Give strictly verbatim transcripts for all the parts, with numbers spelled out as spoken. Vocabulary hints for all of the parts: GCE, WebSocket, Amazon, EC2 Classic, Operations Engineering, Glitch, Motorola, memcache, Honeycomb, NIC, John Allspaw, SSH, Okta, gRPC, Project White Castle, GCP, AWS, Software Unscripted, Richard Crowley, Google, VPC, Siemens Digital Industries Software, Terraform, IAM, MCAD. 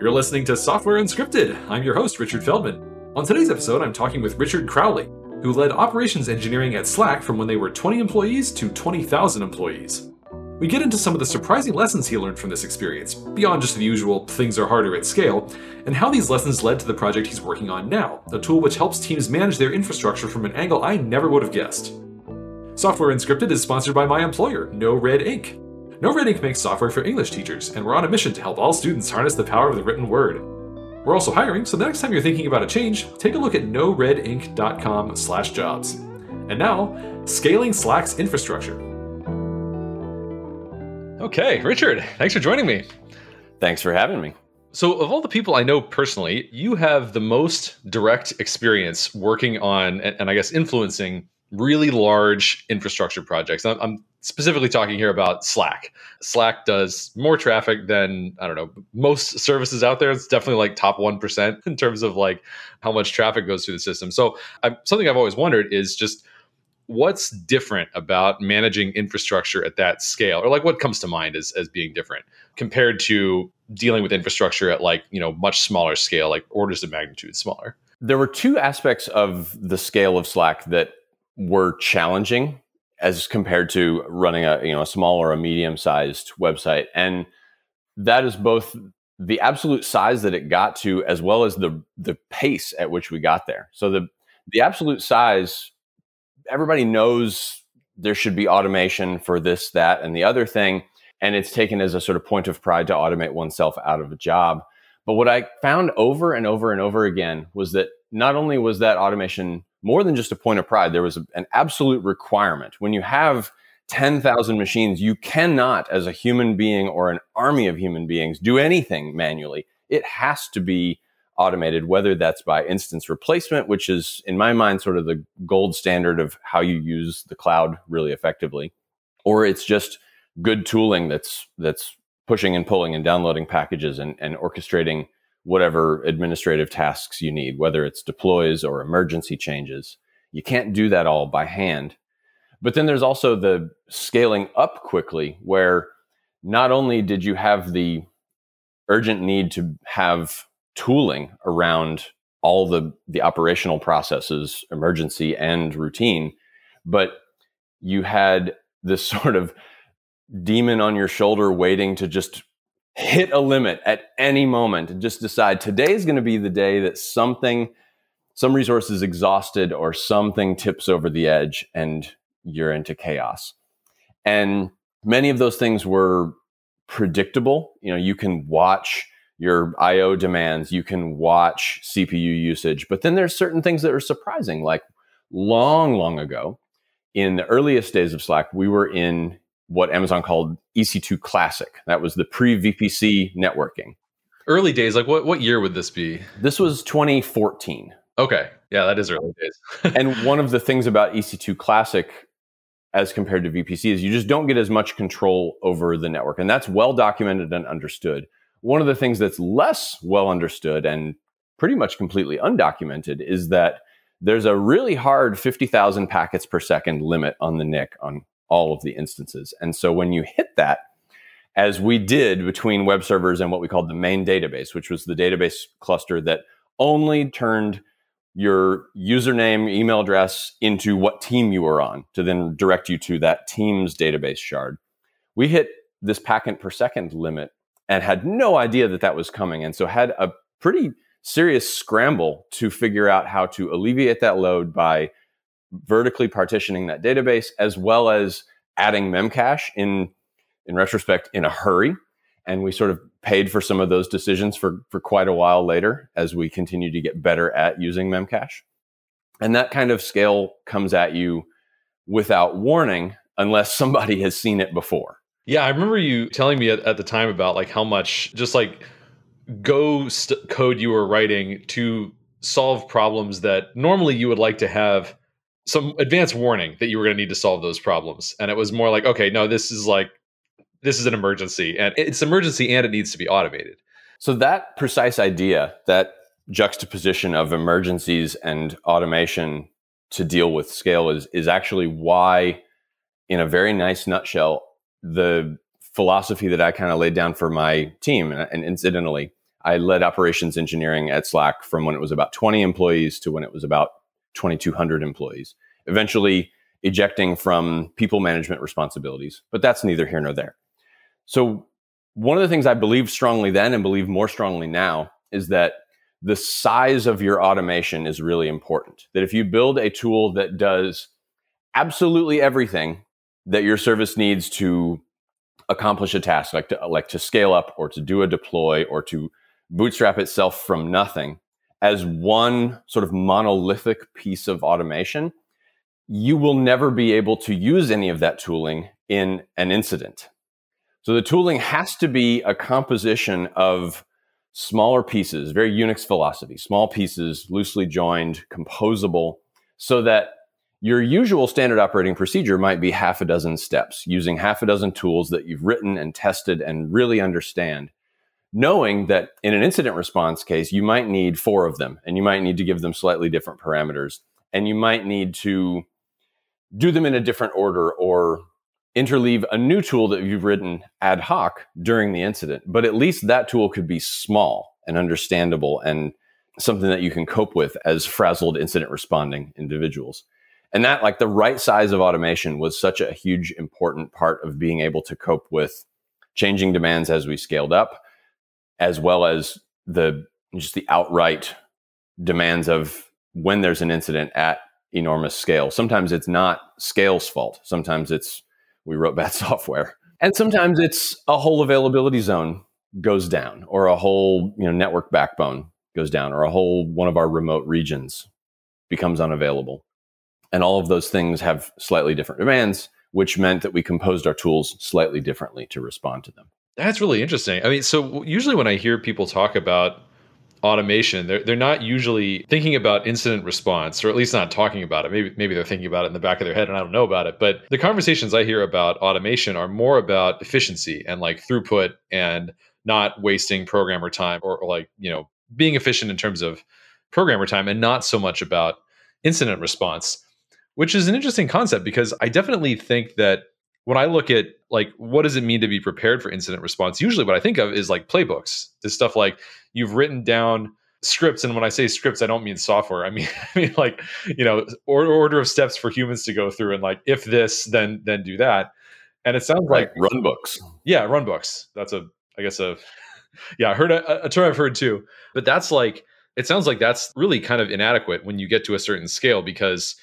You're listening to Software Unscripted. I'm your host, Richard Feldman. On today's episode, I'm talking with Richard Crowley, who led operations engineering at Slack from when they were twenty employees to twenty thousand employees. We get into some of the surprising lessons he learned from this experience, beyond just the usual things are harder at scale, and how these lessons led to the project he's working on now, a tool which helps teams manage their infrastructure from an angle I never would have guessed. Software Unscripted is sponsored by my employer, NoRedInk. NoRedInk makes software for English teachers, and we're on a mission to help all students harness the power of the written word. We're also hiring, so the next time you're thinking about a change, take a look at noredinc dot com slash jobs. And now, scaling Slack's infrastructure. Okay, Richard, thanks for joining me. Thanks for having me. So of all the people I know personally, you have the most direct experience working on, and, and I guess influencing, really large infrastructure projects. I'm, I'm specifically talking here about Slack. Slack does more traffic than, I don't know, most services out there. It's definitely like top one percent in terms of like how much traffic goes through the system. So I'm, something I've always wondered is just, what's different about managing infrastructure at that scale? Or like what comes to mind as, as being different compared to dealing with infrastructure at like, you know, much smaller scale, like orders of magnitude smaller? There were two aspects of the scale of Slack that were challenging as compared to running a, you know, a small or a medium-sized website. And that is both the absolute size that it got to, as well as the the pace at which we got there. So the the absolute size, everybody knows there should be automation for this, that, and the other thing. And it's taken as a sort of point of pride to automate oneself out of a job. But what I found over and over and over again was that not only was that automation more than just a point of pride, there was a, an absolute requirement. When you have ten thousand machines, you cannot, as a human being or an army of human beings, do anything manually. It has to be automated, whether that's by instance replacement, which is in my mind sort of the gold standard of how you use the cloud really effectively, or it's just good tooling that's that's pushing and pulling and downloading packages and, and orchestrating whatever administrative tasks you need, whether it's deploys or emergency changes. You can't do that all by hand. But then there's also the scaling up quickly, where not only did you have the urgent need to have tooling around all the, the operational processes, emergency and routine, but you had this sort of demon on your shoulder waiting to just hit a limit at any moment and just decide today is going to be the day that something, some resource is exhausted or something tips over the edge and you're into chaos. And many of those things were predictable. You know, you can watch your I O demands, you can watch C P U usage. But then there's certain things that are surprising. Like long, long ago, in the earliest days of Slack, we were in what Amazon called E C two Classic. That was the pre-V P C networking. Early days, like what, what year would this be? This was twenty fourteen. Okay, yeah, that is early days. And one of the things about E C two Classic as compared to V P C is you just don't get as much control over the network. And that's well documented and understood. One of the things that's less well understood and pretty much completely undocumented is that there's a really hard fifty thousand packets per second limit on the N I C on all of the instances. And so when you hit that, as we did between web servers and what we called the main database, which was the database cluster that only turned your username, email address into what team you were on to then direct you to that team's database shard, we hit this packet per second limit and had no idea that that was coming. And so had a pretty serious scramble to figure out how to alleviate that load by vertically partitioning that database, as well as adding memcache in, in retrospect, in a hurry. And we sort of paid for some of those decisions for, for quite a while later as we continue to get better at using memcache. And that kind of scale comes at you without warning unless somebody has seen it before. Yeah, I remember you telling me at, at the time about like how much just like Go st- code you were writing to solve problems that normally you would like to have some advance warning that you were going to need to solve those problems. And it was more like, okay, no, this is like, this is an emergency and it's emergency and it needs to be automated. So that precise idea, that juxtaposition of emergencies and automation to deal with scale is is actually why, in a very nice nutshell, the philosophy that I kind of laid down for my team, and incidentally, I led operations engineering at Slack from when it was about twenty employees to when it was about twenty-two hundred employees, eventually ejecting from people management responsibilities, but that's neither here nor there. So one of the things I believed strongly then and believe more strongly now is that the size of your automation is really important. That if you build a tool that does absolutely everything that your service needs to accomplish a task, like to, like to scale up or to do a deploy or to bootstrap itself from nothing as one sort of monolithic piece of automation, you will never be able to use any of that tooling in an incident. So the tooling has to be a composition of smaller pieces, very Unix philosophy, small pieces, loosely joined, composable, so that your usual standard operating procedure might be half a dozen steps, using half a dozen tools that you've written and tested and really understand, knowing that in an incident response case, you might need four of them, and you might need to give them slightly different parameters, and you might need to do them in a different order or interleave a new tool that you've written ad hoc during the incident. But at least that tool could be small and understandable and something that you can cope with as frazzled incident responding individuals. And that, like, the right size of automation was such a huge, important part of being able to cope with changing demands as we scaled up, as well as the just the outright demands of when there's an incident at enormous scale. Sometimes it's not scale's fault. Sometimes it's we wrote bad software. And sometimes it's a whole availability zone goes down, or a whole, you know, network backbone goes down, or a whole one of our remote regions becomes unavailable. And all of those things have slightly different demands, which meant that we composed our tools slightly differently to respond to them. That's really interesting. I mean, so usually when I hear people talk about automation, they're they're not usually thinking about incident response, or at least not talking about it. Maybe maybe they're thinking about it in the back of their head and I don't know about it. But the conversations I hear about automation are more about efficiency and like throughput and not wasting programmer time, or, or like, you know, being efficient in terms of programmer time, and not so much about incident response, which is an interesting concept, because I definitely think that when I look at like, what does it mean to be prepared for incident response? Usually what I think of is like playbooks. This stuff like you've written down scripts. And when I say scripts, I don't mean software. I mean, I mean like, you know, or, order of steps for humans to go through, and like, if this, then, then do that. And it sounds like, like run books. Yeah. Run books. That's a, I guess a, yeah, I heard a, a term I've heard too, but that's like, it sounds like that's really kind of inadequate when you get to a certain scale, because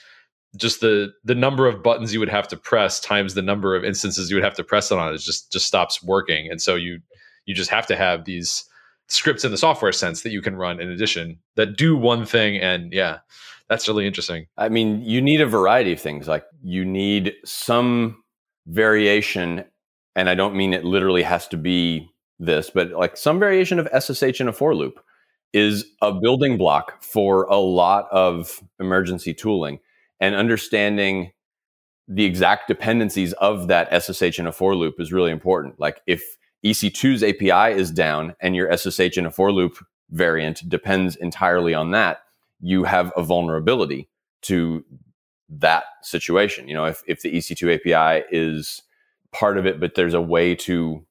just the the number of buttons you would have to press times the number of instances you would have to press it on is just just stops working. And so you you just have to have these scripts in the software sense that you can run in addition that do one thing. And yeah, that's really interesting. I mean, you need a variety of things. Like you need some variation, and I don't mean it literally has to be this, but like some variation of S S H in a for loop is a building block for a lot of emergency tooling. And understanding the exact dependencies of that S S H in a for loop is really important. Like if E C two's A P I is down and your S S H in a for loop variant depends entirely on that, you have a vulnerability to that situation. You know, if, if the E C two A P I is part of it, but there's a way to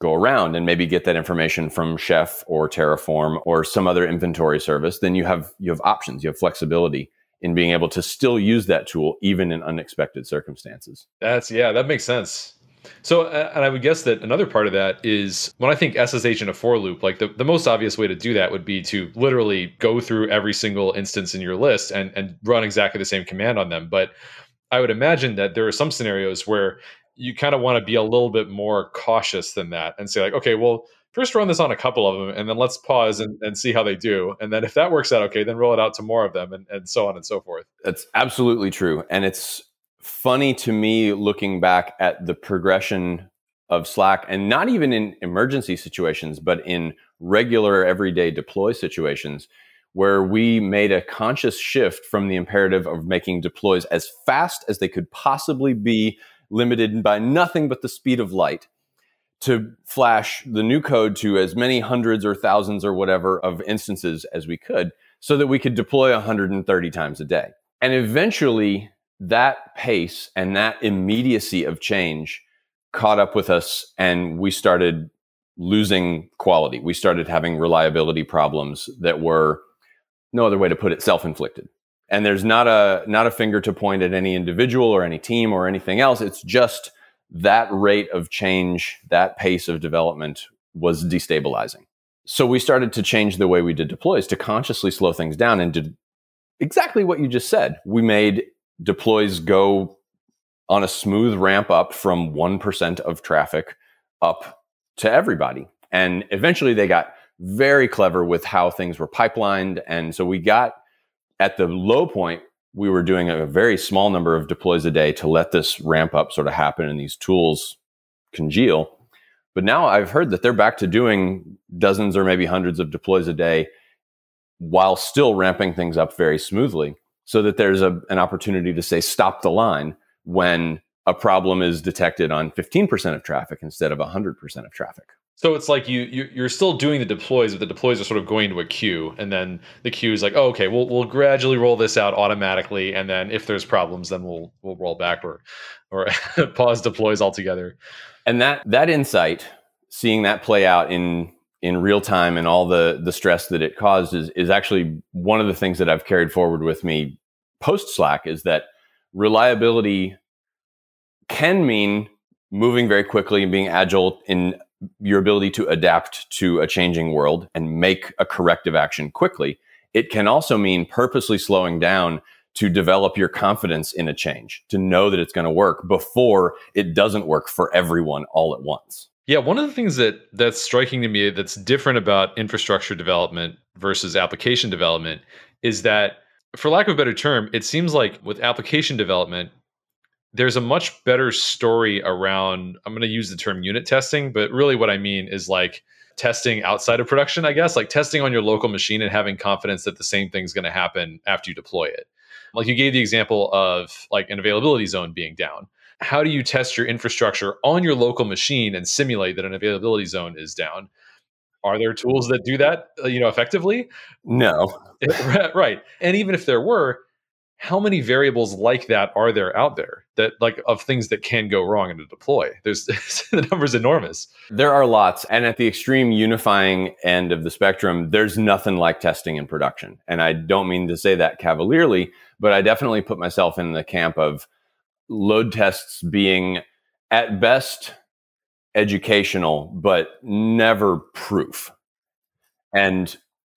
go around and maybe get that information from Chef or Terraform or some other inventory service, then you have you have options, you have flexibility in being able to still use that tool, even in unexpected circumstances. That's, yeah, that makes sense. So, and I would guess that another part of that is when I think S S H in a for loop, like the, the most obvious way to do that would be to literally go through every single instance in your list and, and run exactly the same command on them. But I would imagine that there are some scenarios where you kind of want to be a little bit more cautious than that and say like, okay, well, first run this on a couple of them, and then let's pause and, and see how they do. And then if that works out okay, then roll it out to more of them, and, and so on and so forth. That's absolutely true. And it's funny to me looking back at the progression of Slack, and not even in emergency situations, but in regular everyday deploy situations, where we made a conscious shift from the imperative of making deploys as fast as they could possibly be, limited by nothing but the speed of light, to flash the new code to as many hundreds or thousands or whatever of instances as we could, so that we could deploy one hundred thirty times a day. And eventually that pace and that immediacy of change caught up with us, and we started losing quality. We started having reliability problems that were, no other way to put it, self-inflicted. And there's not a not a finger to point at any individual or any team or anything else. It's just that rate of change, that pace of development was destabilizing. So we started to change the way we did deploys to consciously slow things down and did exactly what you just said. We made deploys go on a smooth ramp up from one percent of traffic up to everybody. And eventually they got very clever with how things were pipelined. And so we got at the low point, we were doing a very small number of deploys a day to let this ramp up sort of happen and these tools congeal. But now I've heard that they're back to doing dozens or maybe hundreds of deploys a day while still ramping things up very smoothly, so that there's a, an opportunity to say, stop the line when a problem is detected on fifteen percent of traffic instead of one hundred percent of traffic. So it's like you, you, you're still doing the deploys, but the deploys are sort of going to a queue. And then the queue is like, oh, okay, we'll we'll gradually roll this out automatically. And then if there's problems, then we'll we'll roll back or, or pause deploys altogether. And that that insight, seeing that play out in in real time and all the the stress that it caused is, is actually one of the things that I've carried forward with me post-Slack, is that reliability can mean moving very quickly and being agile in your ability to adapt to a changing world and make a corrective action quickly. It can also mean purposely slowing down to develop your confidence in a change, to know that it's going to work before it doesn't work for everyone all at once. Yeah, one of the things that that's striking to me that's different about infrastructure development versus application development is that, for lack of a better term, it seems like with application development, there's a much better story around, I'm going to use the term unit testing, but really what I mean is like testing outside of production, I guess, like testing on your local machine and having confidence that the same thing's going to happen after you deploy it. Like you gave the example of like an availability zone being down. How do you test your infrastructure on your local machine and simulate that an availability zone is down? Are there tools that do that, you know, effectively? No. Right. And even if there were, how many variables like that are there out there that like of things that can go wrong in a deploy? There's the number's enormous. There are lots. And at the extreme unifying end of the spectrum, there's nothing like testing in production. And I don't mean to say that cavalierly, but I definitely put myself in the camp of load tests being at best educational, but never proof. And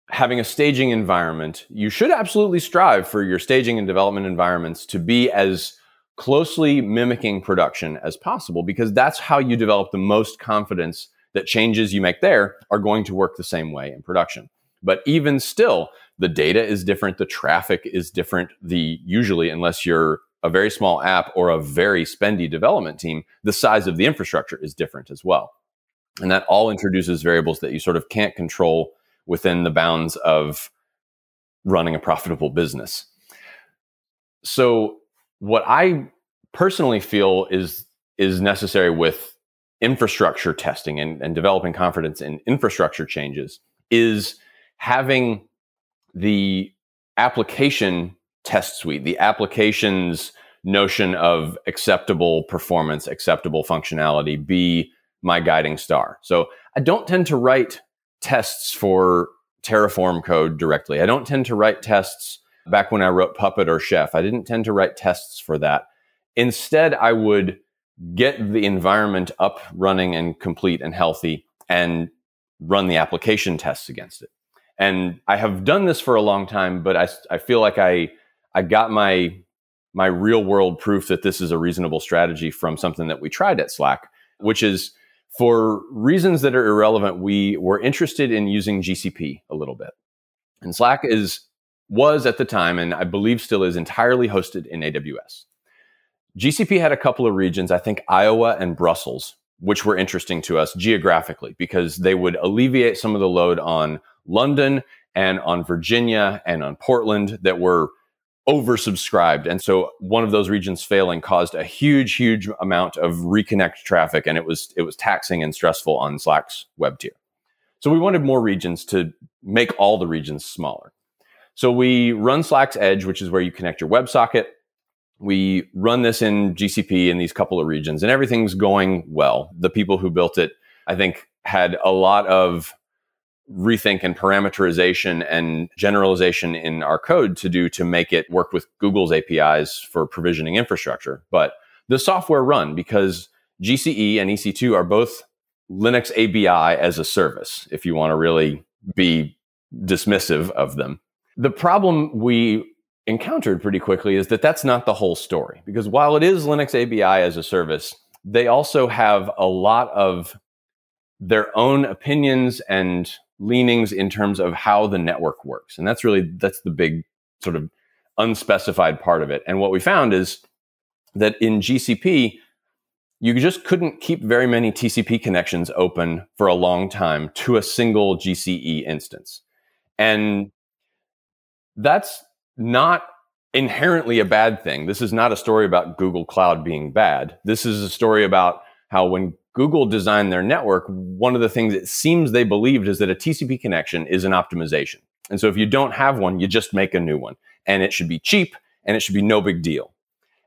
having a staging environment, you should absolutely strive for your staging and development environments to be as closely mimicking production as possible, because that's how you develop the most confidence that changes you make there are going to work the same way in production. But even still, the data is different, the traffic is different, the usually, unless you're a very small app or a very spendy development team, the size of the infrastructure is different as well. And that all introduces variables that you sort of can't control within the bounds of running a profitable business. So what I personally feel is, is necessary with infrastructure testing and, and developing confidence in infrastructure changes is having the application test suite, the application's notion of acceptable performance, acceptable functionality be my guiding star. So I don't tend to write tests for Terraform code directly. I don't tend to write tests. Back when I wrote Puppet or Chef, I didn't tend to write tests for that. Instead, I would get the environment up, running, and complete and healthy, and run the application tests against it. And I have done this for a long time, but I, I feel like I I got my my real world proof that this is a reasonable strategy from something that we tried at Slack, which is, for reasons that are irrelevant, we were interested in using G C P a little bit. And Slack is was at the time, and I believe still is, entirely hosted in A W S. G C P had a couple of regions, I think Iowa and Brussels, which were interesting to us geographically because they would alleviate some of the load on London and on Virginia and on Portland that were oversubscribed. And so one of those regions failing caused a huge, huge amount of reconnect traffic. And it was it was taxing and stressful on Slack's web tier. So we wanted more regions to make all the regions smaller. So we run Slack's edge, which is where you connect your WebSocket. We run this in G C P in these couple of regions, and everything's going well. The people who built it, I think, had a lot of rethink and parameterization and generalization in our code to do to make it work with Google's A P Is for provisioning infrastructure. But the software run, because G C E and E C two are both Linux A B I as a service, if you want to really be dismissive of them. The problem we encountered pretty quickly is that that's not the whole story, because while it is Linux A B I as a service, they also have a lot of their own opinions and leanings in terms of how the network works. And that's really, that's the big sort of unspecified part of it. And what we found is that in G C P, you just couldn't keep very many T C P connections open for a long time to a single G C E instance. And that's not inherently a bad thing. This is not a story about Google Cloud being bad. This is a story about how when Google designed their network, one of the things it seems they believed is that a T C P connection is an optimization. And so if you don't have one, you just make a new one. And it should be cheap, and it should be no big deal.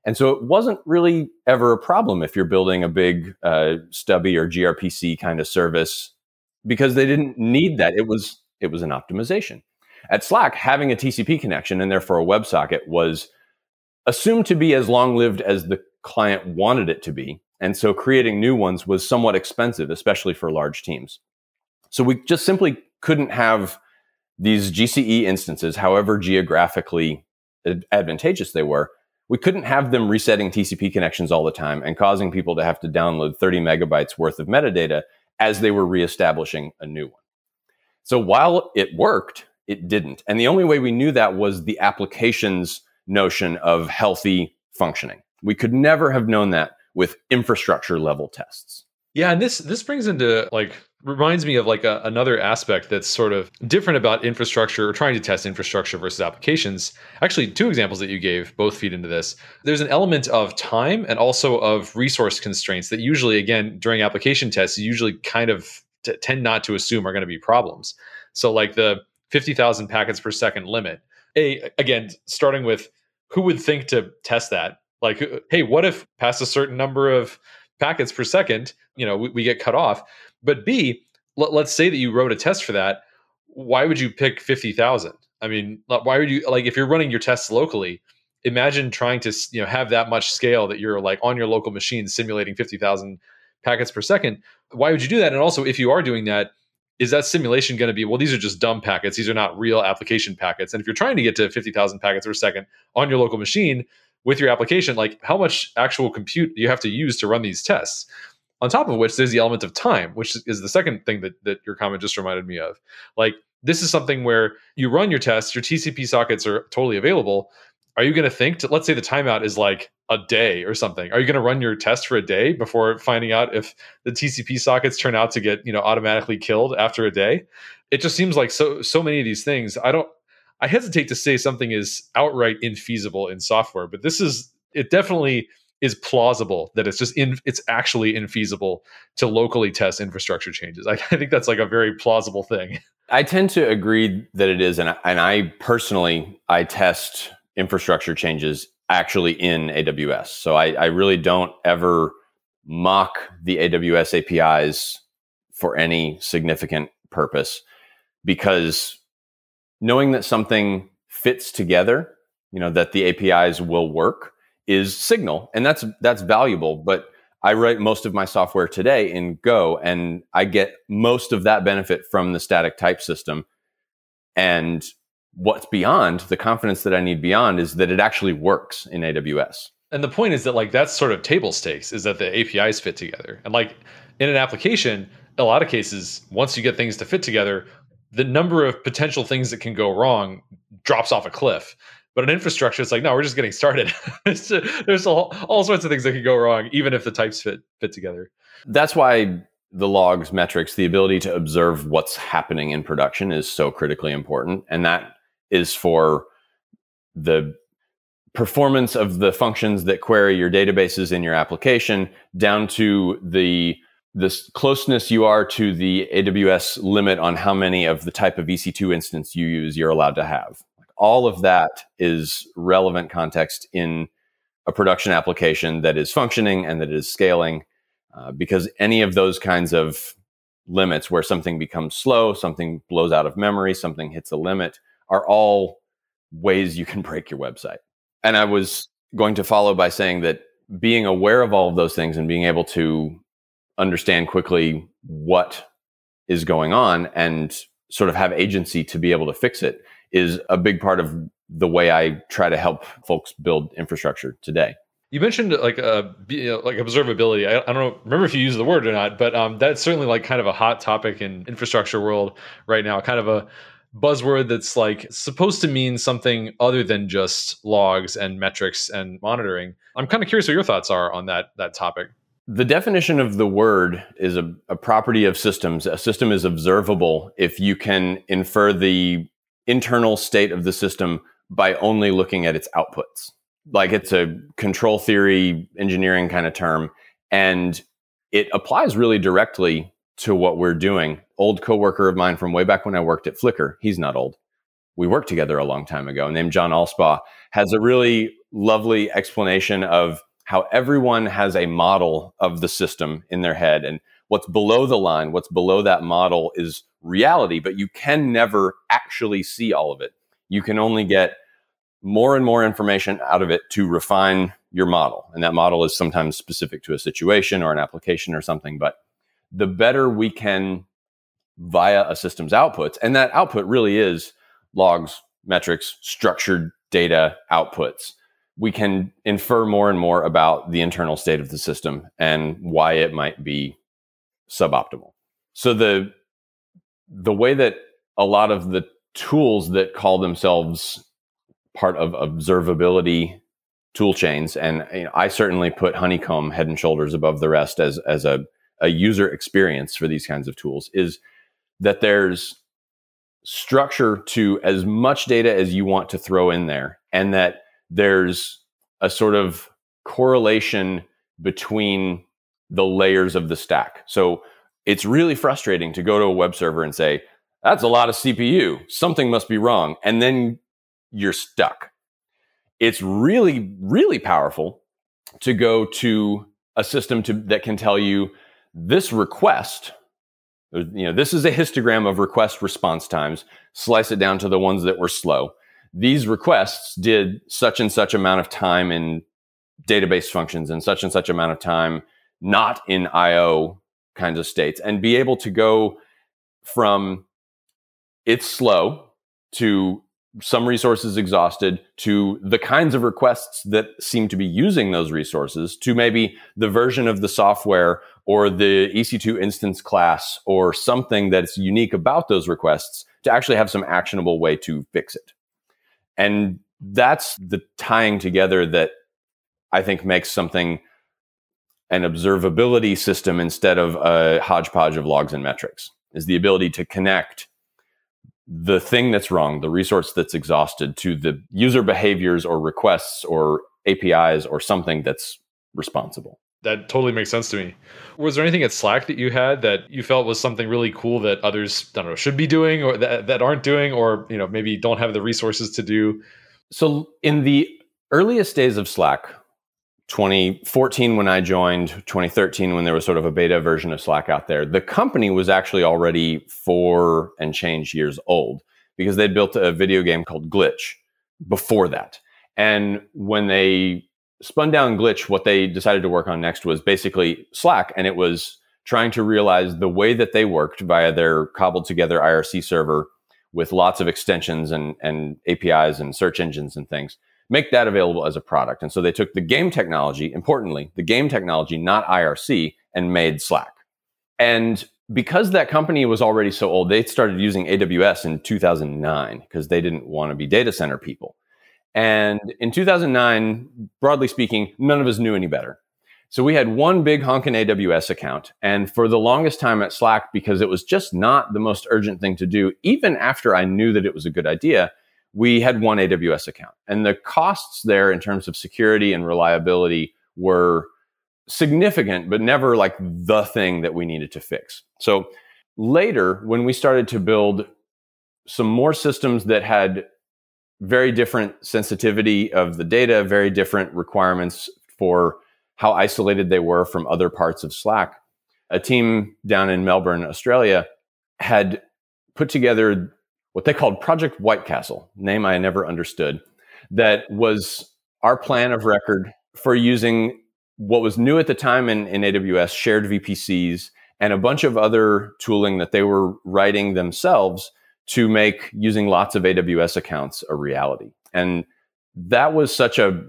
And so it wasn't really ever a problem if you're building a big uh, stubby or gRPC kind of service, because they didn't need that. It was it was an optimization. At Slack, having a T C P connection and therefore a WebSocket was assumed to be as long-lived as the client wanted it to be. And so creating new ones was somewhat expensive, especially for large teams. So we just simply couldn't have these G C E instances, however geographically advantageous they were. We couldn't have them resetting T C P connections all the time and causing people to have to download thirty megabytes worth of metadata as they were reestablishing a new one. So while it worked, it didn't. And the only way we knew that was the application's notion of healthy functioning. We could never have known that with infrastructure level tests. Yeah, and this this brings into, like, reminds me of like a, another aspect that's sort of different about infrastructure or trying to test infrastructure versus applications. Actually, two examples that you gave both feed into this. There's an element of time and also of resource constraints that usually, again, during application tests, you usually kind of t- tend not to assume are going to be problems. So like the fifty thousand packets per second limit. A, again, starting with who would think to test that? Like, hey, what if past a certain number of packets per second, you know, we, we get cut off? But B, let, let's say that you wrote a test for that. Why would you pick fifty thousand? I mean, why would you, like, if you're running your tests locally, imagine trying to, you know, have that much scale that you're like on your local machine simulating fifty thousand packets per second. Why would you do that? And also, if you are doing that, is that simulation going to be, well, these are just dumb packets. These are not real application packets. And if you're trying to get to fifty thousand packets per second on your local machine with your application, like, how much actual compute do you have to use to run these tests? On top of which, there's the element of time, which is the second thing that, that your comment just reminded me of. Like, this is something where you run your tests, your T C P sockets are totally available. Are you going to think, to, let's say the timeout is like a day or something. Are you going to run your test for a day before finding out if the T C P sockets turn out to get, you know, automatically killed after a day? It just seems like so so many of these things, I don't, I hesitate to say something is outright infeasible in software, but this is, it definitely is plausible that it's just in, it's actually infeasible to locally test infrastructure changes. I, I think that's like a very plausible thing. I tend to agree that it is. And I, and I personally, I test infrastructure changes actually in A W S. So I, I really don't ever mock the A W S A P Is for any significant purpose, because knowing that something fits together, you know, that the A P Is will work is signal. And that's that's valuable. But I write most of my software today in Go, and I get most of that benefit from the static type system. And what's beyond, the confidence that I need beyond, is that it actually works in A W S. And the point is that, like, that's sort of table stakes, is that the A P Is fit together. And like in an application, a lot of cases, once you get things to fit together, the number of potential things that can go wrong drops off a cliff. But in infrastructure, it's like, no, we're just getting started. There's all, all sorts of things that can go wrong, even if the types fit fit together. That's why the logs, metrics, the ability to observe what's happening in production is so critically important. And that is for the performance of the functions that query your databases in your application, down to the, the closeness you are to the A W S limit on how many of the type of E C two instance you use you're allowed to have. All of that is relevant context in a production application that is functioning and that is scaling, uh, because any of those kinds of limits where something becomes slow, something blows out of memory, something hits a limit, are all ways you can break your website. And I was going to follow by saying that being aware of all of those things and being able to understand quickly what is going on and sort of have agency to be able to fix it is a big part of the way I try to help folks build infrastructure today. You mentioned like uh, like observability. I, I don't know, remember if you used the word or not, but um, that's certainly like kind of a hot topic in infrastructure world right now, kind of a buzzword that's like supposed to mean something other than just logs and metrics and monitoring. I'm kind of curious what your thoughts are on that that topic. The definition of the word is a, a property of systems. A system is observable if you can infer the internal state of the system by only looking at its outputs. Like, it's a control theory engineering kind of term, and it applies really directly to what we're doing. Old coworker of mine from way back when I worked at Flickr, he's not old, we worked together a long time ago, named John Allspaw, has a really lovely explanation of how everyone has a model of the system in their head, and what's below the line, what's below that model is reality, but you can never actually see all of it. You can only get more and more information out of it to refine your model. And that model is sometimes specific to a situation or an application or something, but the better we can via a system's outputs, and that output really is logs, metrics, structured data outputs, we can infer more and more about the internal state of the system and why it might be suboptimal. So the the way that a lot of the tools that call themselves part of observability tool chains, and you know, I certainly put Honeycomb head and shoulders above the rest as as a, a user experience for these kinds of tools, is that there's structure to as much data as you want to throw in there, and that there's a sort of correlation between the layers of the stack. So it's really frustrating to go to a web server and say, that's a lot of C P U, something must be wrong, and then you're stuck. It's really, really powerful to go to a system to, that can tell you this request, you know, this is a histogram of request response times, slice it down to the ones that were slow. These requests did such and such amount of time in database functions and such and such amount of time not in I O kinds of states, and be able to go from it's slow to some resources exhausted to the kinds of requests that seem to be using those resources to maybe the version of the software or the E C two instance class or something that's unique about those requests to actually have some actionable way to fix it. And that's the tying together that I think makes something an observability system instead of a hodgepodge of logs and metrics, is the ability to connect the thing that's wrong, the resource that's exhausted, to the user behaviors or requests or A P Is or something that's responsible. That totally makes sense to me. Was there anything at Slack that you had that you felt was something really cool that others, I don't know, should be doing or that, that aren't doing, or, you know, maybe don't have the resources to do? So in the earliest days of Slack, twenty fourteen when I joined, twenty thirteen when there was sort of a beta version of Slack out there, the company was actually already four and change years old because they'd built a video game called Glitch before that. And when they spun down Glitch, what they decided to work on next was basically Slack, and it was trying to realize the way that they worked via their cobbled together I R C server with lots of extensions and, and A P Is and search engines and things, make that available as a product. And so they took the game technology, importantly, the game technology, not I R C, and made Slack. And because that company was already so old, they started using A W S in two thousand nine because they didn't want to be data center people. And in two thousand nine, broadly speaking, none of us knew any better. So we had one big honkin' A W S account. And for the longest time at Slack, because it was just not the most urgent thing to do, even after I knew that it was a good idea, we had one A W S account, and the costs there in terms of security and reliability were significant, but never like the thing that we needed to fix. So later, when we started to build some more systems that had very different sensitivity of the data, very different requirements for how isolated they were from other parts of Slack, a team down in Melbourne, Australia, had put together what they called Project White Castle, name I never understood, that was our plan of record for using what was new at the time in, in A W S, shared V P Cs, and a bunch of other tooling that they were writing themselves to make using lots of A W S accounts a reality. And that was such a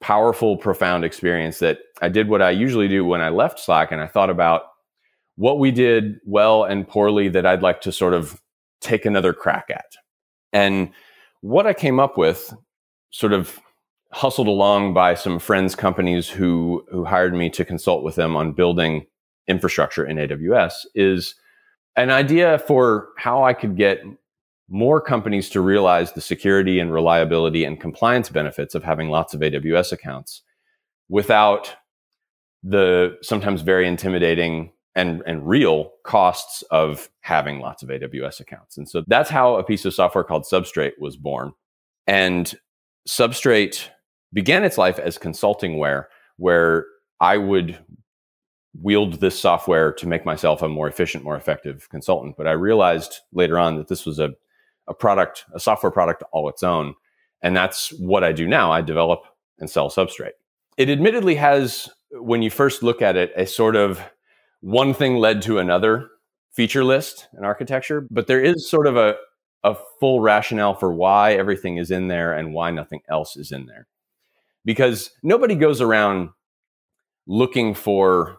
powerful, profound experience that I did what I usually do when I left Slack, and I thought about what we did well and poorly that I'd like to sort of take another crack at. And what I came up with, sort of hustled along by some friends' companies who, who hired me to consult with them on building infrastructure in A W S, is an idea for how I could get more companies to realize the security and reliability and compliance benefits of having lots of A W S accounts without the sometimes very intimidating and, and real costs of having lots of A W S accounts. And so that's how a piece of software called Substrate was born. And Substrate began its life as consultingware, where I would wield this software to make myself a more efficient, more effective consultant. But I realized later on that this was a, a product, a software product all its own. And that's what I do now. I develop and sell Substrate. It admittedly has, when you first look at it, a sort of one thing led to another feature list in architecture, but there is sort of a, a full rationale for why everything is in there and why nothing else is in there. Because nobody goes around looking for,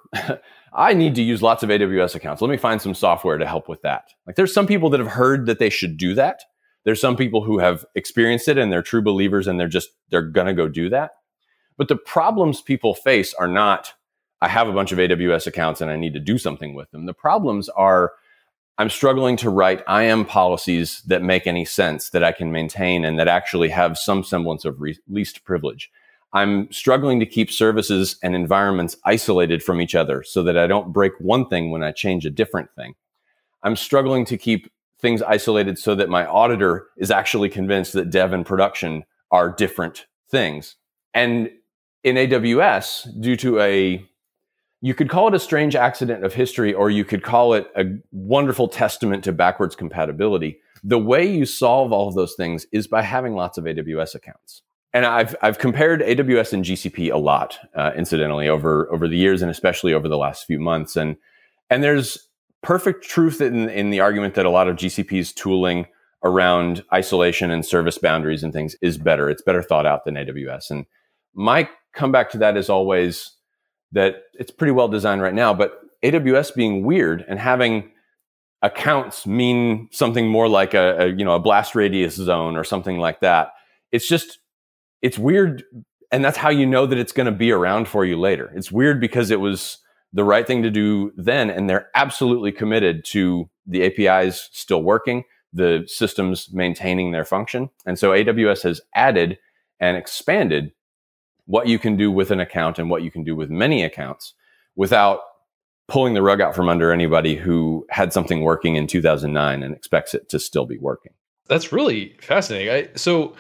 I need to use lots of A W S accounts. Let me find some software to help with that. Like, there's some people that have heard that they should do that. There's some people who have experienced it and they're true believers and they're just, they're going to go do that. But the problems people face are not, I have a bunch of A W S accounts and I need to do something with them. The problems are, I'm struggling to write I A M policies that make any sense, that I can maintain, and that actually have some semblance of re- least privilege. I'm struggling to keep services and environments isolated from each other so that I don't break one thing when I change a different thing. I'm struggling to keep things isolated so that my auditor is actually convinced that dev and production are different things. And in A W S, due to a, you could call it a strange accident of history, or you could call it a wonderful testament to backwards compatibility, the way you solve all of those things is by having lots of A W S accounts. And I've I've compared A W S and G C P a lot, uh, incidentally, over over the years, and especially over the last few months. And and there's perfect truth in, in the argument that a lot of G C P's tooling around isolation and service boundaries and things is better. It's better thought out than A W S. And my comeback to that is always that it's pretty well designed right now, but A W S being weird and having accounts mean something more like a, a you know a blast radius zone or something like that. It's just It's weird, and that's how you know that it's going to be around for you later. It's weird because it was the right thing to do then, and they're absolutely committed to the A P Is still working, the systems maintaining their function. And so A W S has added and expanded what you can do with an account and what you can do with many accounts without pulling the rug out from under anybody who had something working in two thousand nine and expects it to still be working. That's really fascinating. I, so...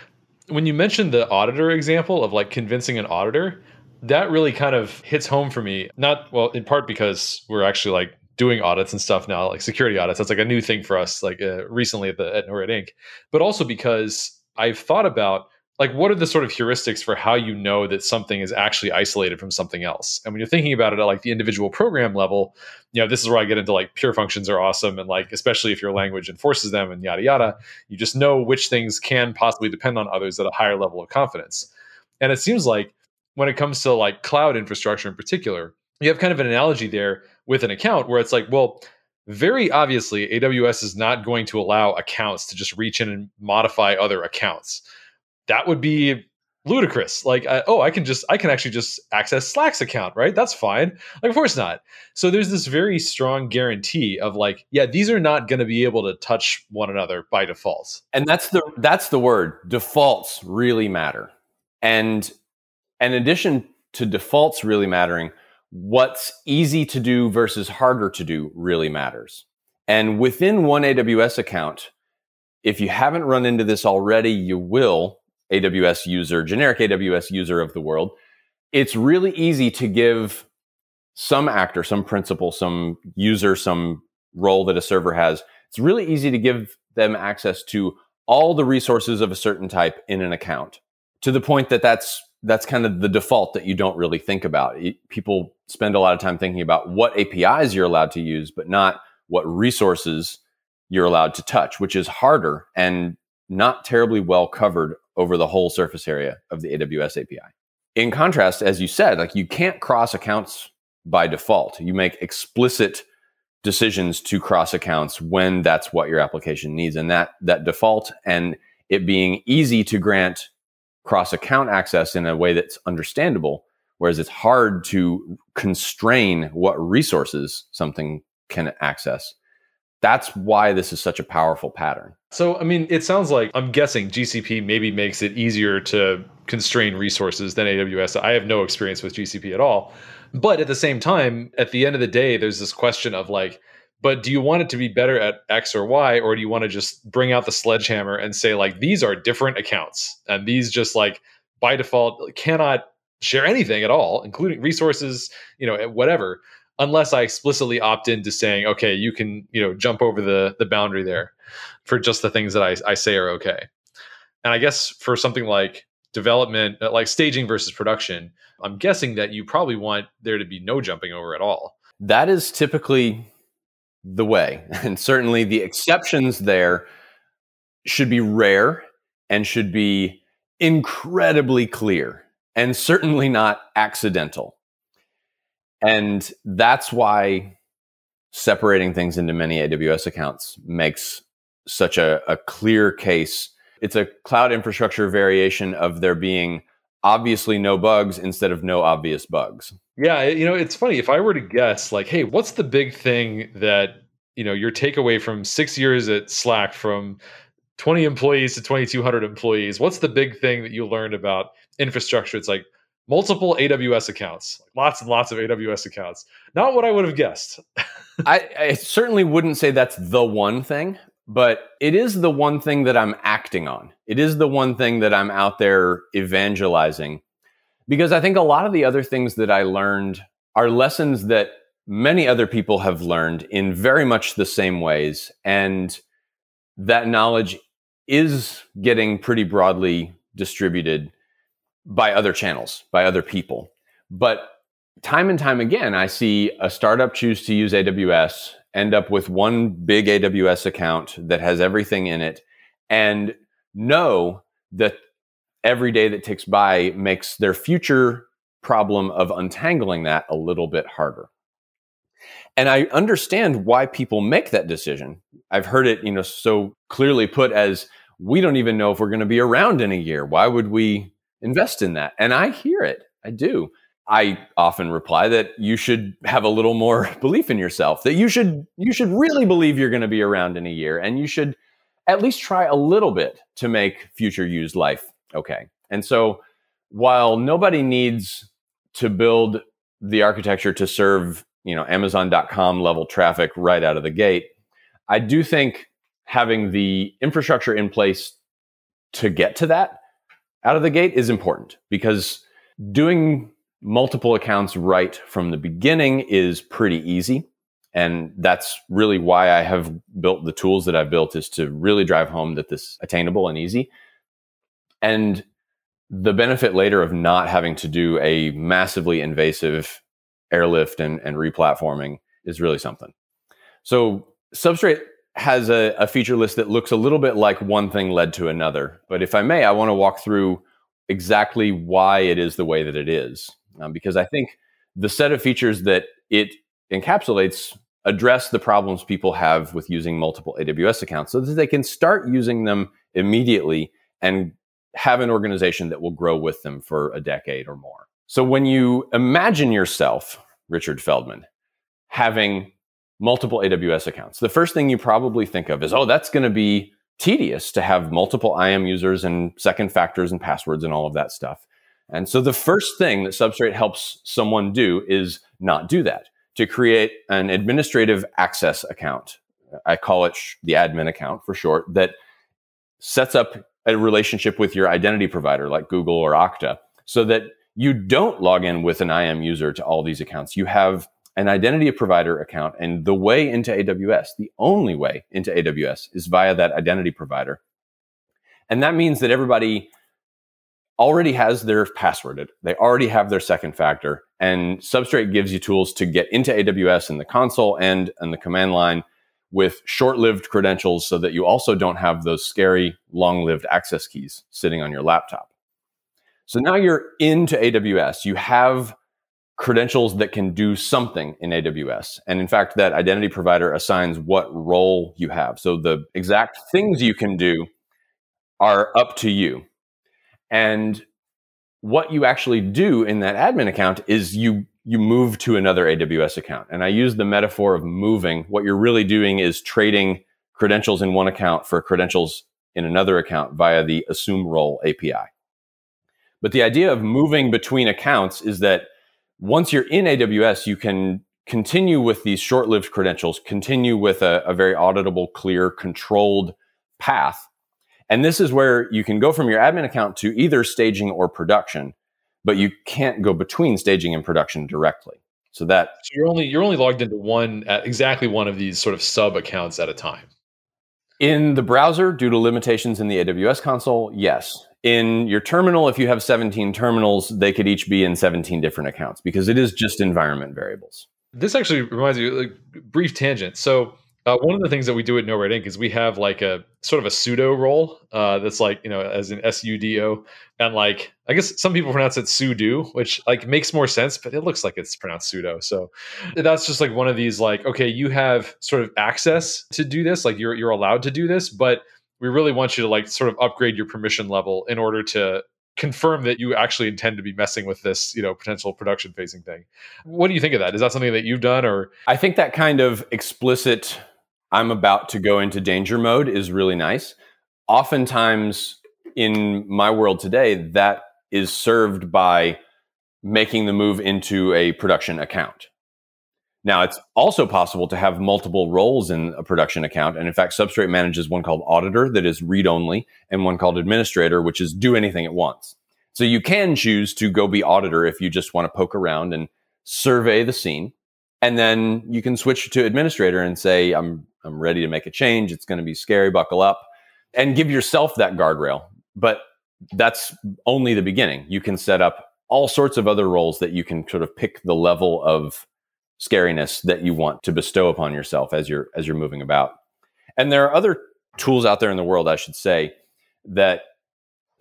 When you mentioned the auditor example of like convincing an auditor, that really kind of hits home for me. Not, well, in part because we're actually like doing audits and stuff now, like security audits. That's like a new thing for us, like uh, recently at the at NoRedInk. But also because I've thought about like, what are the sort of heuristics for how you know that something is actually isolated from something else? And when you're thinking about it at like the individual program level, you know, this is where I get into like pure functions are awesome. And like, especially if your language enforces them and yada, yada, you just know which things can possibly depend on others at a higher level of confidence. And it seems like when it comes to like cloud infrastructure in particular, you have kind of an analogy there with an account where it's like, well, very obviously A W S is not going to allow accounts to just reach in and modify other accounts. That would be ludicrous. Like, uh, oh, I can just, I can actually just access Slack's account, right? That's fine. Like, of course not. So there's this very strong guarantee of like, yeah, these are not going to be able to touch one another by default. And that's the, that's the word. Defaults really matter. And in addition to defaults really mattering, what's easy to do versus harder to do really matters. And within one A W S account, if you haven't run into this already, you will. A W S user, generic A W S user of the world, it's really easy to give some actor, some principal, some user, some role that a server has, it's really easy to give them access to all the resources of a certain type in an account, to the point that that's that's kind of the default that you don't really think about. It, people spend a lot of time thinking about what A P Is you're allowed to use, but not what resources you're allowed to touch, which is harder and not terribly well covered over the whole surface area of the A W S A P I. In contrast, as you said, like you can't cross accounts by default. You make explicit decisions to cross accounts when that's what your application needs. And that that default and it being easy to grant cross account access in a way that's understandable, whereas it's hard to constrain what resources something can access. That's why this is such a powerful pattern. So, I mean, it sounds like, I'm guessing G C P maybe makes it easier to constrain resources than A W S. I have no experience with G C P at all. But at the same time, at the end of the day, there's this question of like, but do you want it to be better at X or Y, or do you want to just bring out the sledgehammer and say like, these are different accounts and these just like by default cannot share anything at all, including resources, you know, whatever, unless I explicitly opt into saying, okay, you can, you know, jump over the the boundary there for just the things that I, I say are okay. And I guess for something like development, like staging versus production, I'm guessing that you probably want there to be no jumping over at all. That is typically the way. And certainly the exceptions there should be rare and should be incredibly clear and certainly not accidental. And that's why separating things into many A W S accounts makes such a, a clear case. It's a cloud infrastructure variation of there being obviously no bugs instead of no obvious bugs. Yeah, you know, it's funny. If I were to guess, like, hey, what's the big thing that, you know, your takeaway from six years at Slack from twenty employees to twenty-two hundred employees, what's the big thing that you learned about infrastructure? It's like, multiple A W S accounts, lots and lots of A W S accounts. Not what I would have guessed. I, I certainly wouldn't say that's the one thing, but it is the one thing that I'm acting on. It is the one thing that I'm out there evangelizing, because I think a lot of the other things that I learned are lessons that many other people have learned in very much the same ways. And that knowledge is getting pretty broadly distributed by other channels, by other people. But time and time again, I see a startup choose to use A W S, end up with one big A W S account that has everything in it, and know that every day that ticks by makes their future problem of untangling that a little bit harder. And I understand why people make that decision. I've heard it, you know, so clearly put as, we don't even know if we're going to be around in a year. Why would we invest in that? And I hear it. I do. I often reply that you should have a little more belief in yourself, that you should you should really believe you're going to be around in a year, and you should at least try a little bit to make future used life okay. And so while nobody needs to build the architecture to serve, you know, amazon dot com level traffic right out of the gate, I do think having the infrastructure in place to get to that out of the gate is important, because doing multiple accounts right from the beginning is pretty easy. And that's really why I have built the tools that I've built, is to really drive home that this is attainable and easy. And the benefit later of not having to do a massively invasive airlift and, and replatforming is really something. So Substrate has a, a feature list that looks a little bit like one thing led to another. But if I may, I want to walk through exactly why it is the way that it is, um, because I think the set of features that it encapsulates address the problems people have with using multiple A W S accounts so that they can start using them immediately and have an organization that will grow with them for a decade or more. So when you imagine yourself, Richard Feldman, having multiple A W S accounts, the first thing you probably think of is, oh, that's going to be tedious to have multiple I A M users and second factors and passwords and all of that stuff. And so the first thing that Substrate helps someone do is not do that, to create an administrative access account. I call it the admin account for short, that sets up a relationship with your identity provider like Google or Okta so that you don't log in with an I A M user to all these accounts. You have an identity provider account, and the way into A W S, the only way into A W S is via that identity provider. And that means that everybody already has their password. They already have their second factor. And Substrate gives you tools to get into A W S in the console and on the command line with short-lived credentials so that you also don't have those scary long-lived access keys sitting on your laptop. So now you're into A W S. You have credentials that can do something in A W S. And in fact, that identity provider assigns what role you have. So the exact things you can do are up to you. And what you actually do in that admin account is you you move to another A W S account. And I use the metaphor of moving. What you're really doing is trading credentials in one account for credentials in another account via the assume role A P I. But the idea of moving between accounts is that once you're in A W S, you can continue with these short-lived credentials, continue with a, a very auditable, clear, controlled path. And this is where you can go from your admin account to either staging or production, but you can't go between staging and production directly. So that so you're only you're only logged into one uh, exactly one of these sort of sub accounts at a time. In the browser, due to limitations in the A W S console, yes. In your terminal, if you have seventeen terminals, they could each be in seventeen different accounts because it is just environment variables. This actually reminds me, like, brief tangent. So Uh, one of the things that we do at NoRedInk is we have like a sort of a pseudo role uh, that's like, you know, as in S U D O. And like, I guess some people pronounce it sudo, which like makes more sense, but it looks like it's pronounced sudo. So that's just like one of these like, okay, you have sort of access to do this. Like you're you're allowed to do this, but we really want you to like sort of upgrade your permission level in order to confirm that you actually intend to be messing with this, you know, potential production facing thing. What do you think of that? Is that something that you've done or? I think that kind of explicit, I'm about to go into danger mode is really nice. Oftentimes in my world today, that is served by making the move into a production account. Now, it's also possible to have multiple roles in a production account. And in fact, Substrate manages one called Auditor that is read-only and one called Administrator, which is do anything at once. So you can choose to go be Auditor if you just want to poke around and survey the scene. And then you can switch to Administrator and say, I'm I'm ready to make a change. It's going to be scary. Buckle up and give yourself that guardrail. But that's only the beginning. You can set up all sorts of other roles that you can sort of pick the level of scariness that you want to bestow upon yourself as you're as you're moving about. And there are other tools out there in the world, I should say, that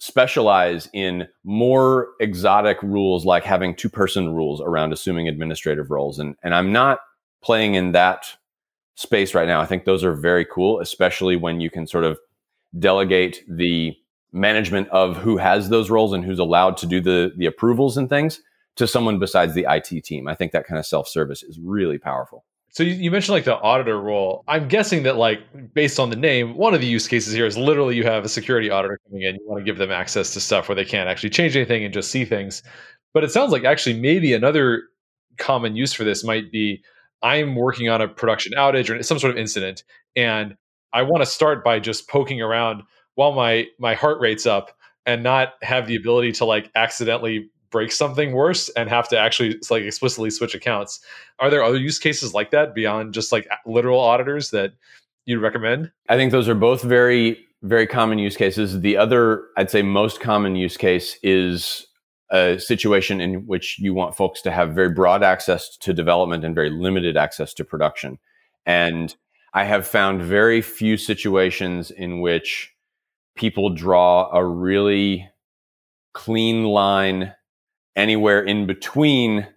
specialize in more exotic rules, like having two-person rules around assuming administrative roles. And, and I'm not playing in that space right now. I think those are very cool, especially when you can sort of delegate the management of who has those roles and who's allowed to do the, the approvals and things to someone besides the I T team. I think that kind of self-service is really powerful. So you, you mentioned like the auditor role. I'm guessing that like based on the name, one of the use cases here is literally you have a security auditor coming in. You want to give them access to stuff where they can't actually change anything and just see things. But it sounds like actually maybe another common use for this might be I'm working on a production outage or some sort of incident, and I want to start by just poking around while my my heart rate's up and not have the ability to like accidentally break something worse and have to actually like explicitly switch accounts. Are there other use cases like that beyond just like literal auditors that you'd recommend? I think those are both very, very common use cases. The other, I'd say most common use case is a situation in which you want folks to have very broad access to development and very limited access to production. And I have found very few situations in which people draw a really clean line anywhere in between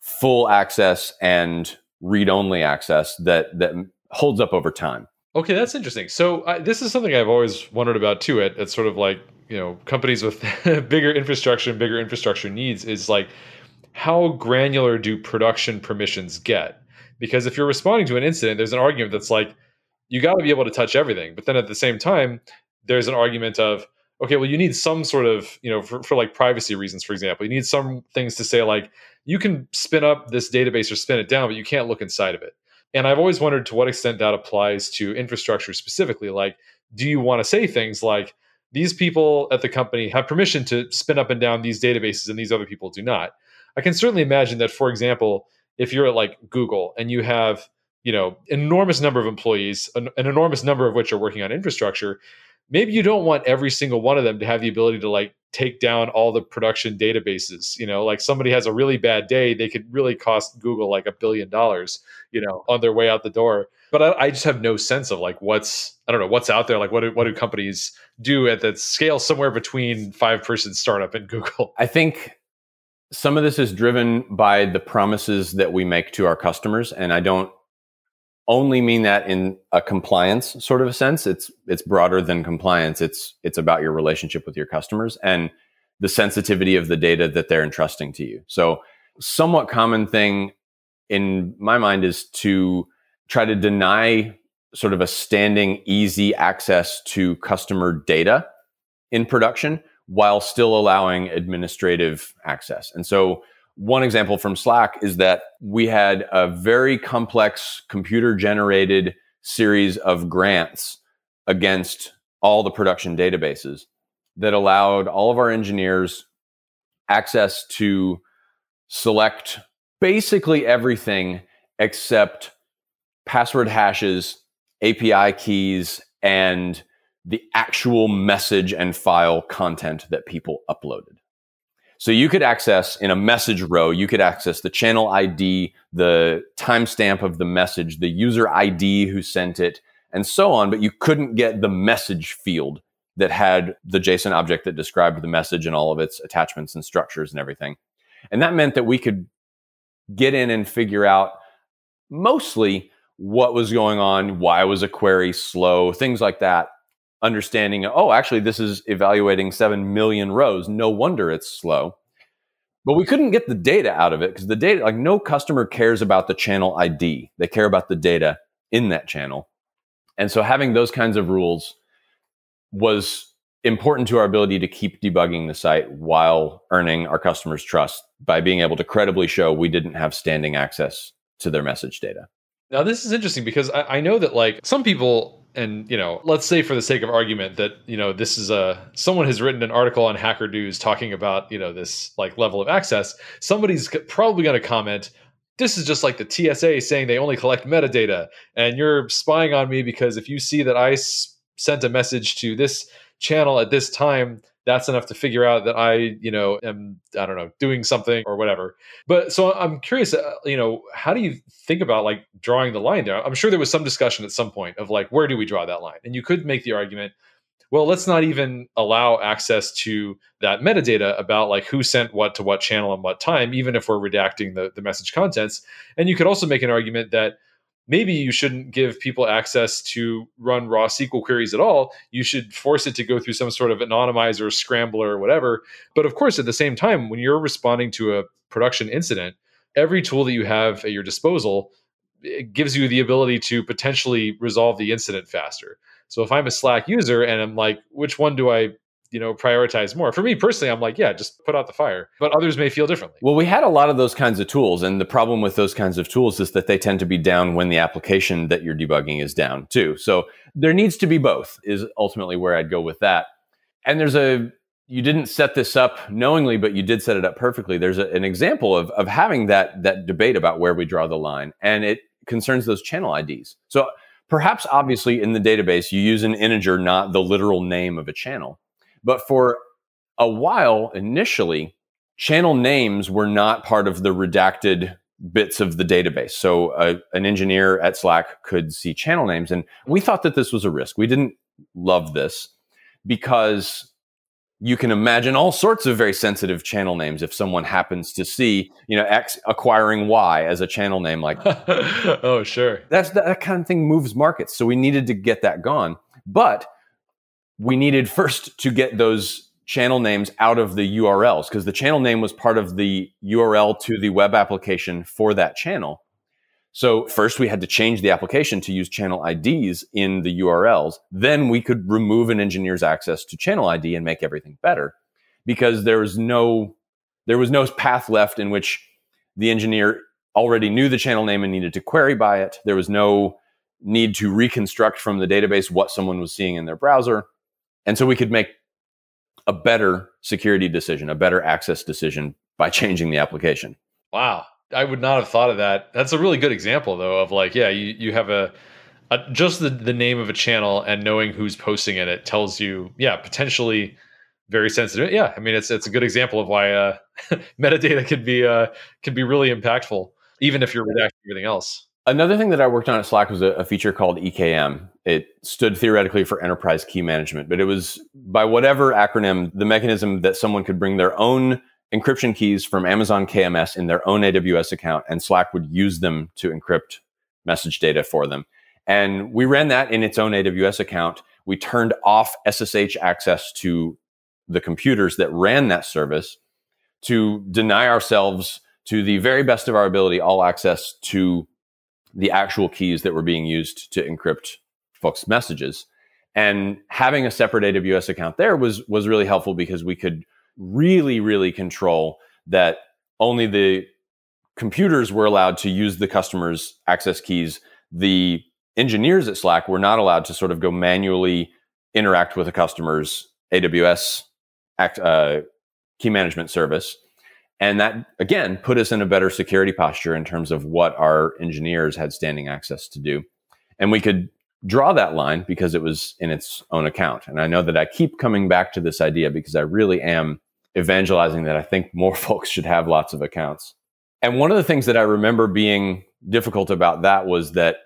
full access and read-only access that, that holds up over time. Okay, that's interesting. So uh, this is something I've always wondered about too. It, it's sort of like, you know, companies with bigger infrastructure and bigger infrastructure needs is like, how granular do production permissions get? Because if you're responding to an incident, there's an argument that's like, you got to be able to touch everything. But then at the same time, there's an argument of, okay, well, you need some sort of, you know, for, for like privacy reasons, for example, you need some things to say like, you can spin up this database or spin it down, but you can't look inside of it. And I've always wondered to what extent that applies to infrastructure specifically. Like, do you want to say things like, these people at the company have permission to spin up and down these databases and these other people do not. I can certainly imagine that, for example, if you're at like Google and you have, you know, enormous number of employees, an, an enormous number of which are working on infrastructure, maybe you don't want every single one of them to have the ability to like take down all the production databases. You know, like somebody has a really bad day, they could really cost Google like a billion dollars, you know, on their way out the door. But I, I just have no sense of like what's, I don't know, what's out there. Like what do, what do companies do at that scale somewhere between five person startup and Google? I think some of this is driven by the promises that we make to our customers. And I don't only mean that in a compliance sort of a sense. It's it's broader than compliance. It's it's about your relationship with your customers and the sensitivity of the data that they're entrusting to you. So somewhat common thing in my mind is to try to deny sort of a standing easy access to customer data in production while still allowing administrative access. And so one example from Slack is that we had a very complex computer-generated series of grants against all the production databases that allowed all of our engineers access to select basically everything except password hashes, A P I keys, and the actual message and file content that people uploaded. So you could access in a message row, you could access the channel I D, the timestamp of the message, the user I D who sent it, and so on. But you couldn't get the message field that had the JSON object that described the message and all of its attachments and structures and everything. And that meant that we could get in and figure out mostly what was going on, why was a query slow, things like that. Understanding, oh, actually, this is evaluating seven million rows. No wonder it's slow. But we couldn't get the data out of it because the data, like no customer cares about the channel I D. They care about the data in that channel. And so having those kinds of rules was important to our ability to keep debugging the site while earning our customers' trust by being able to credibly show we didn't have standing access to their message data. Now, this is interesting because I, I know that like some people... And, you know, let's say for the sake of argument that, you know, this is a, someone has written an article on Hacker News talking about, you know, this like level of access. Somebody's probably going to comment, this is just like the T S A saying they only collect metadata and you're spying on me because if you see that I s- sent a message to this channel at this time, that's enough to figure out that I, you know, am, I don't know, doing something or whatever. But so I'm curious, uh, you know, how do you think about like drawing the line there? I'm sure there was some discussion at some point of like, where do we draw that line? And you could make the argument, well, let's not even allow access to that metadata about like who sent what to what channel and what time, even if we're redacting the, the message contents. And you could also make an argument that maybe you shouldn't give people access to run raw S Q L queries at all. You should force it to go through some sort of anonymizer, scrambler, or whatever. But of course, at the same time, when you're responding to a production incident, every tool that you have at your disposal, it gives you the ability to potentially resolve the incident faster. So if I'm a Slack user and I'm like, which one do I, you know, prioritize more? For me personally, I'm like, yeah, just put out the fire. But others may feel differently. Well, we had a lot of those kinds of tools. And the problem with those kinds of tools is that they tend to be down when the application that you're debugging is down too. So there needs to be both is ultimately where I'd go with that. And there's a, you didn't set this up knowingly, but you did set it up perfectly. There's a, an example of of having that that debate about where we draw the line. And it concerns those channel I Ds. So perhaps obviously in the database, you use an integer, not the literal name of a channel. But for a while, initially, channel names were not part of the redacted bits of the database. So uh, an engineer at Slack could see channel names. And we thought that this was a risk. We didn't love this because you can imagine all sorts of very sensitive channel names if someone happens to see, you know, X acquiring Y as a channel name. Like, oh, sure. That's, that kind of thing moves markets. So we needed to get that gone. But we needed first to get those channel names out of the U R Ls because the channel name was part of the U R L to the web application for that channel. So first we had to change the application to use channel I Ds in the U R Ls. Then we could remove an engineer's access to channel I D and make everything better because there was no, there was no path left in which the engineer already knew the channel name and needed to query by it. There was no need to reconstruct from the database what someone was seeing in their browser. And so we could make a better security decision, a better access decision by changing the application. Wow. I would not have thought of that. That's a really good example, though, of like, yeah, you, you have a, a just the, the name of a channel and knowing who's posting in it tells you, yeah, potentially very sensitive. Yeah, I mean, it's it's a good example of why uh, metadata can be uh, can be really impactful, even if you're redacting everything else. Another thing that I worked on at Slack was a, a feature called E K M. It stood theoretically for Enterprise Key Management, but it was, by whatever acronym, the mechanism that someone could bring their own encryption keys from Amazon K M S in their own A W S account, and Slack would use them to encrypt message data for them. And we ran that in its own A W S account. We turned off S S H access to the computers that ran that service to deny ourselves, to the very best of our ability, all access to the actual keys that were being used to encrypt folks' messages. And having a separate A W S account there was was really helpful because we could really, really control that only the computers were allowed to use the customer's access keys. The engineers at Slack were not allowed to sort of go manually interact with a customer's A W S act, uh, key management service. And that, again, put us in a better security posture in terms of what our engineers had standing access to do. And we could draw that line because it was in its own account. And I know that I keep coming back to this idea because I really am evangelizing that I think more folks should have lots of accounts. And one of the things that I remember being difficult about that was that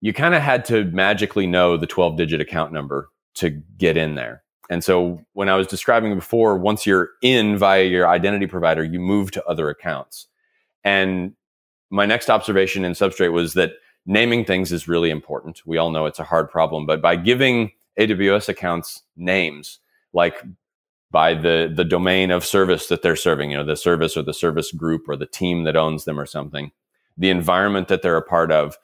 you kind of had to magically know the twelve-digit account number to get in there. And so when I was describing before, once you're in via your identity provider, you move to other accounts. And my next observation in Substrate was that naming things is really important. We all know it's a hard problem, but by giving A W S accounts names, like by the, the domain of service that they're serving, you know, the service or the service group or the team that owns them or something, the environment that they're a part of,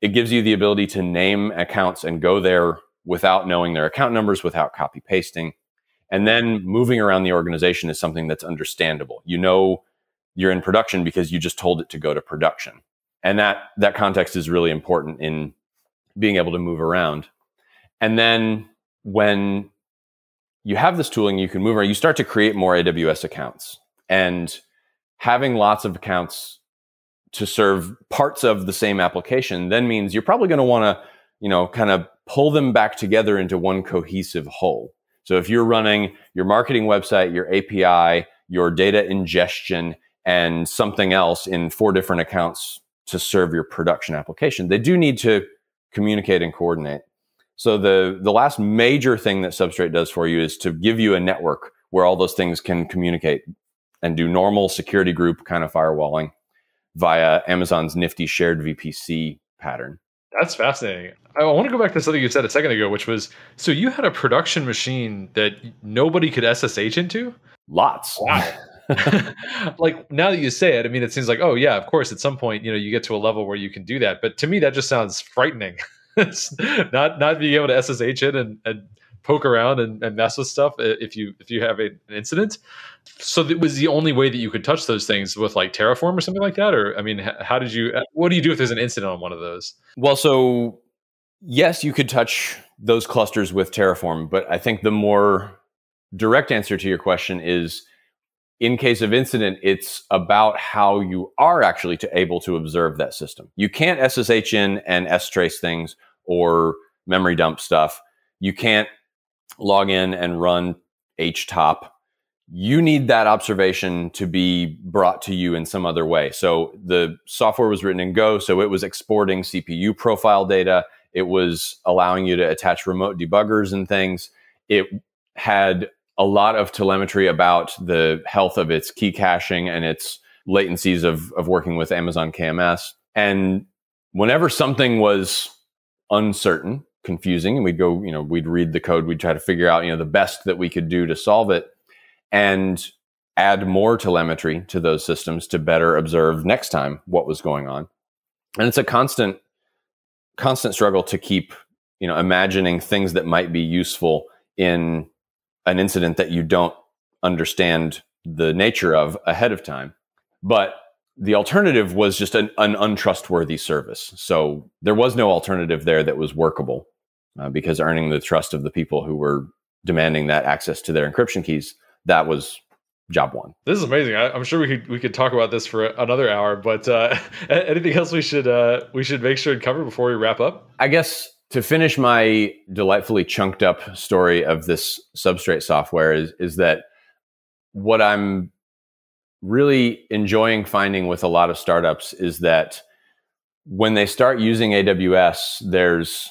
it gives you the ability to name accounts and go there without knowing their account numbers, without copy pasting. And then moving around the organization is something that's understandable. You know you're in production because you just told it to go to production. And that that context is really important in being able to move around. And then when you have this tooling, you can move around, you start to create more A W S accounts. And having lots of accounts to serve parts of the same application then means you're probably going to want to, you know, kind of pull them back together into one cohesive whole. So if you're running your marketing website, your A P I, your data ingestion, and something else in four different accounts to serve your production application, they do need to communicate and coordinate. So the, the last major thing that Substrate does for you is to give you a network where all those things can communicate and do normal security group kind of firewalling via Amazon's nifty shared V P C pattern. That's fascinating. I want to go back to something you said a second ago, which was, so you had a production machine that nobody could S S H into? Lots. Wow. Like, now that you say it, I mean, it seems like, oh yeah, of course, at some point, you know, you get to a level where you can do that. But to me, that just sounds frightening. not not being able to S S H in and, and poke around and, and mess with stuff if you if you have a, an incident. So that was the only way that you could touch those things with like Terraform or something like that? Or, I mean, how did you, what do you do if there's an incident on one of those? Well, so yes, you could touch those clusters with Terraform, but I think the more direct answer to your question is, in case of incident, it's about how you are actually to able to observe that system. You can't S S H in and S-trace things or memory dump stuff. You can't log in and run H top. You need that observation to be brought to you in some other way. So the software was written in Go, so it was exporting C P U profile data. It was allowing you to attach remote debuggers and things. It had a lot of telemetry about the health of its key caching and its latencies of, of working with Amazon K M S. And whenever something was uncertain, confusing, and we'd go, you know, we'd read the code, we'd try to figure out, you know, the best that we could do to solve it and add more telemetry to those systems to better observe next time what was going on. And it's a constant, constant struggle to keep, you know, imagining things that might be useful in an incident that you don't understand the nature of ahead of time. But the alternative was just an, an untrustworthy service. So there was no alternative there that was workable uh, because earning the trust of the people who were demanding that access to their encryption keys, that was job one. This is amazing. I, I'm sure we could we could talk about this for another hour. But uh, anything else we should uh, we should make sure and cover before we wrap up? I guess to finish my delightfully chunked up story of this Substrate software is is that what I'm really enjoying finding with a lot of startups is that when they start using A W S, there's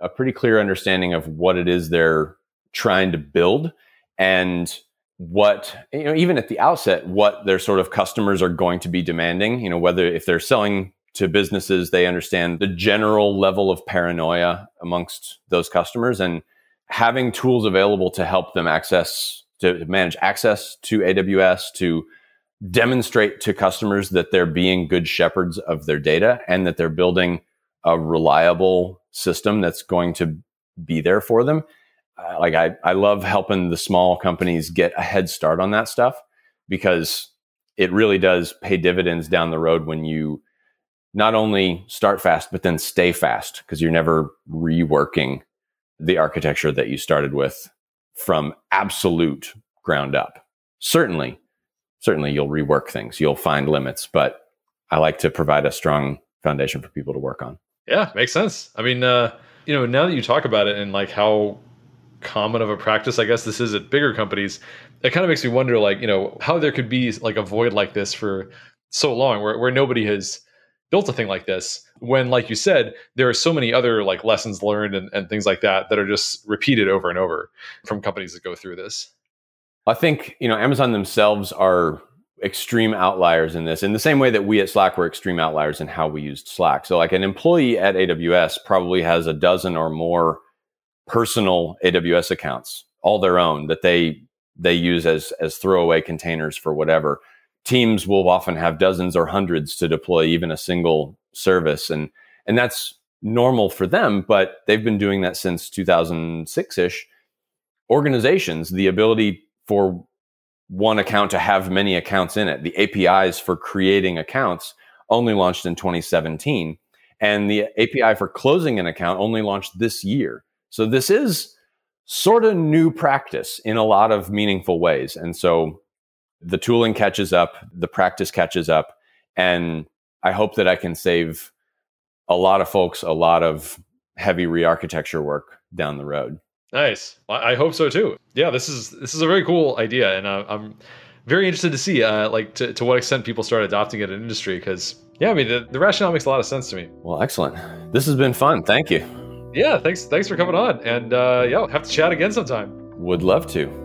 a pretty clear understanding of what it is they're trying to build and what, you know, even at the outset, what their sort of customers are going to be demanding. You know, whether if they're selling to businesses, they understand the general level of paranoia amongst those customers, and having tools available to help them access, to manage access to A W S, to demonstrate to customers that they're being good shepherds of their data and that they're building a reliable system that's going to be there for them. Uh, like I, I love helping the small companies get a head start on that stuff, because it really does pay dividends down the road when you not only start fast, but then stay fast, because you're never reworking the architecture that you started with from absolute ground up. Certainly, certainly you'll rework things. You'll find limits, but I like to provide a strong foundation for people to work on. Yeah, makes sense. I mean, uh, you know, now that you talk about it and like how common of a practice, I guess this is at bigger companies, it kind of makes me wonder, like, you know, how there could be like a void like this for so long where, where nobody has built a thing like this, when, like you said, there are so many other like lessons learned and, and things like that that are just repeated over and over from companies that go through this. I think, you know, Amazon themselves are extreme outliers in this, in the same way that we at Slack were extreme outliers in how we used Slack. So like an employee at A W S probably has a dozen or more personal A W S accounts, all their own, that they they use as as throwaway containers for whatever. Teams will often have dozens or hundreds to deploy even a single service, and and that's normal for them, but they've been doing that since two thousand six-ish. Organizations, the ability for one account to have many accounts in it, the A P Is for creating accounts only launched in twenty seventeen, and the A P I for closing an account only launched this year. So this is sort of new practice in a lot of meaningful ways. And so the tooling catches up, the practice catches up, and I hope that I can save a lot of folks a lot of heavy re-architecture work down the road. Nice. I hope so too. Yeah, this is this is a very cool idea, and uh, I'm very interested to see uh, like to, to what extent people start adopting it in industry, because, yeah, I mean, the, the rationale makes a lot of sense to me. Well, excellent. This has been fun. Thank you. Yeah, thanks Thanks for coming on. And uh, yeah, we'll have to chat again sometime. Would love to.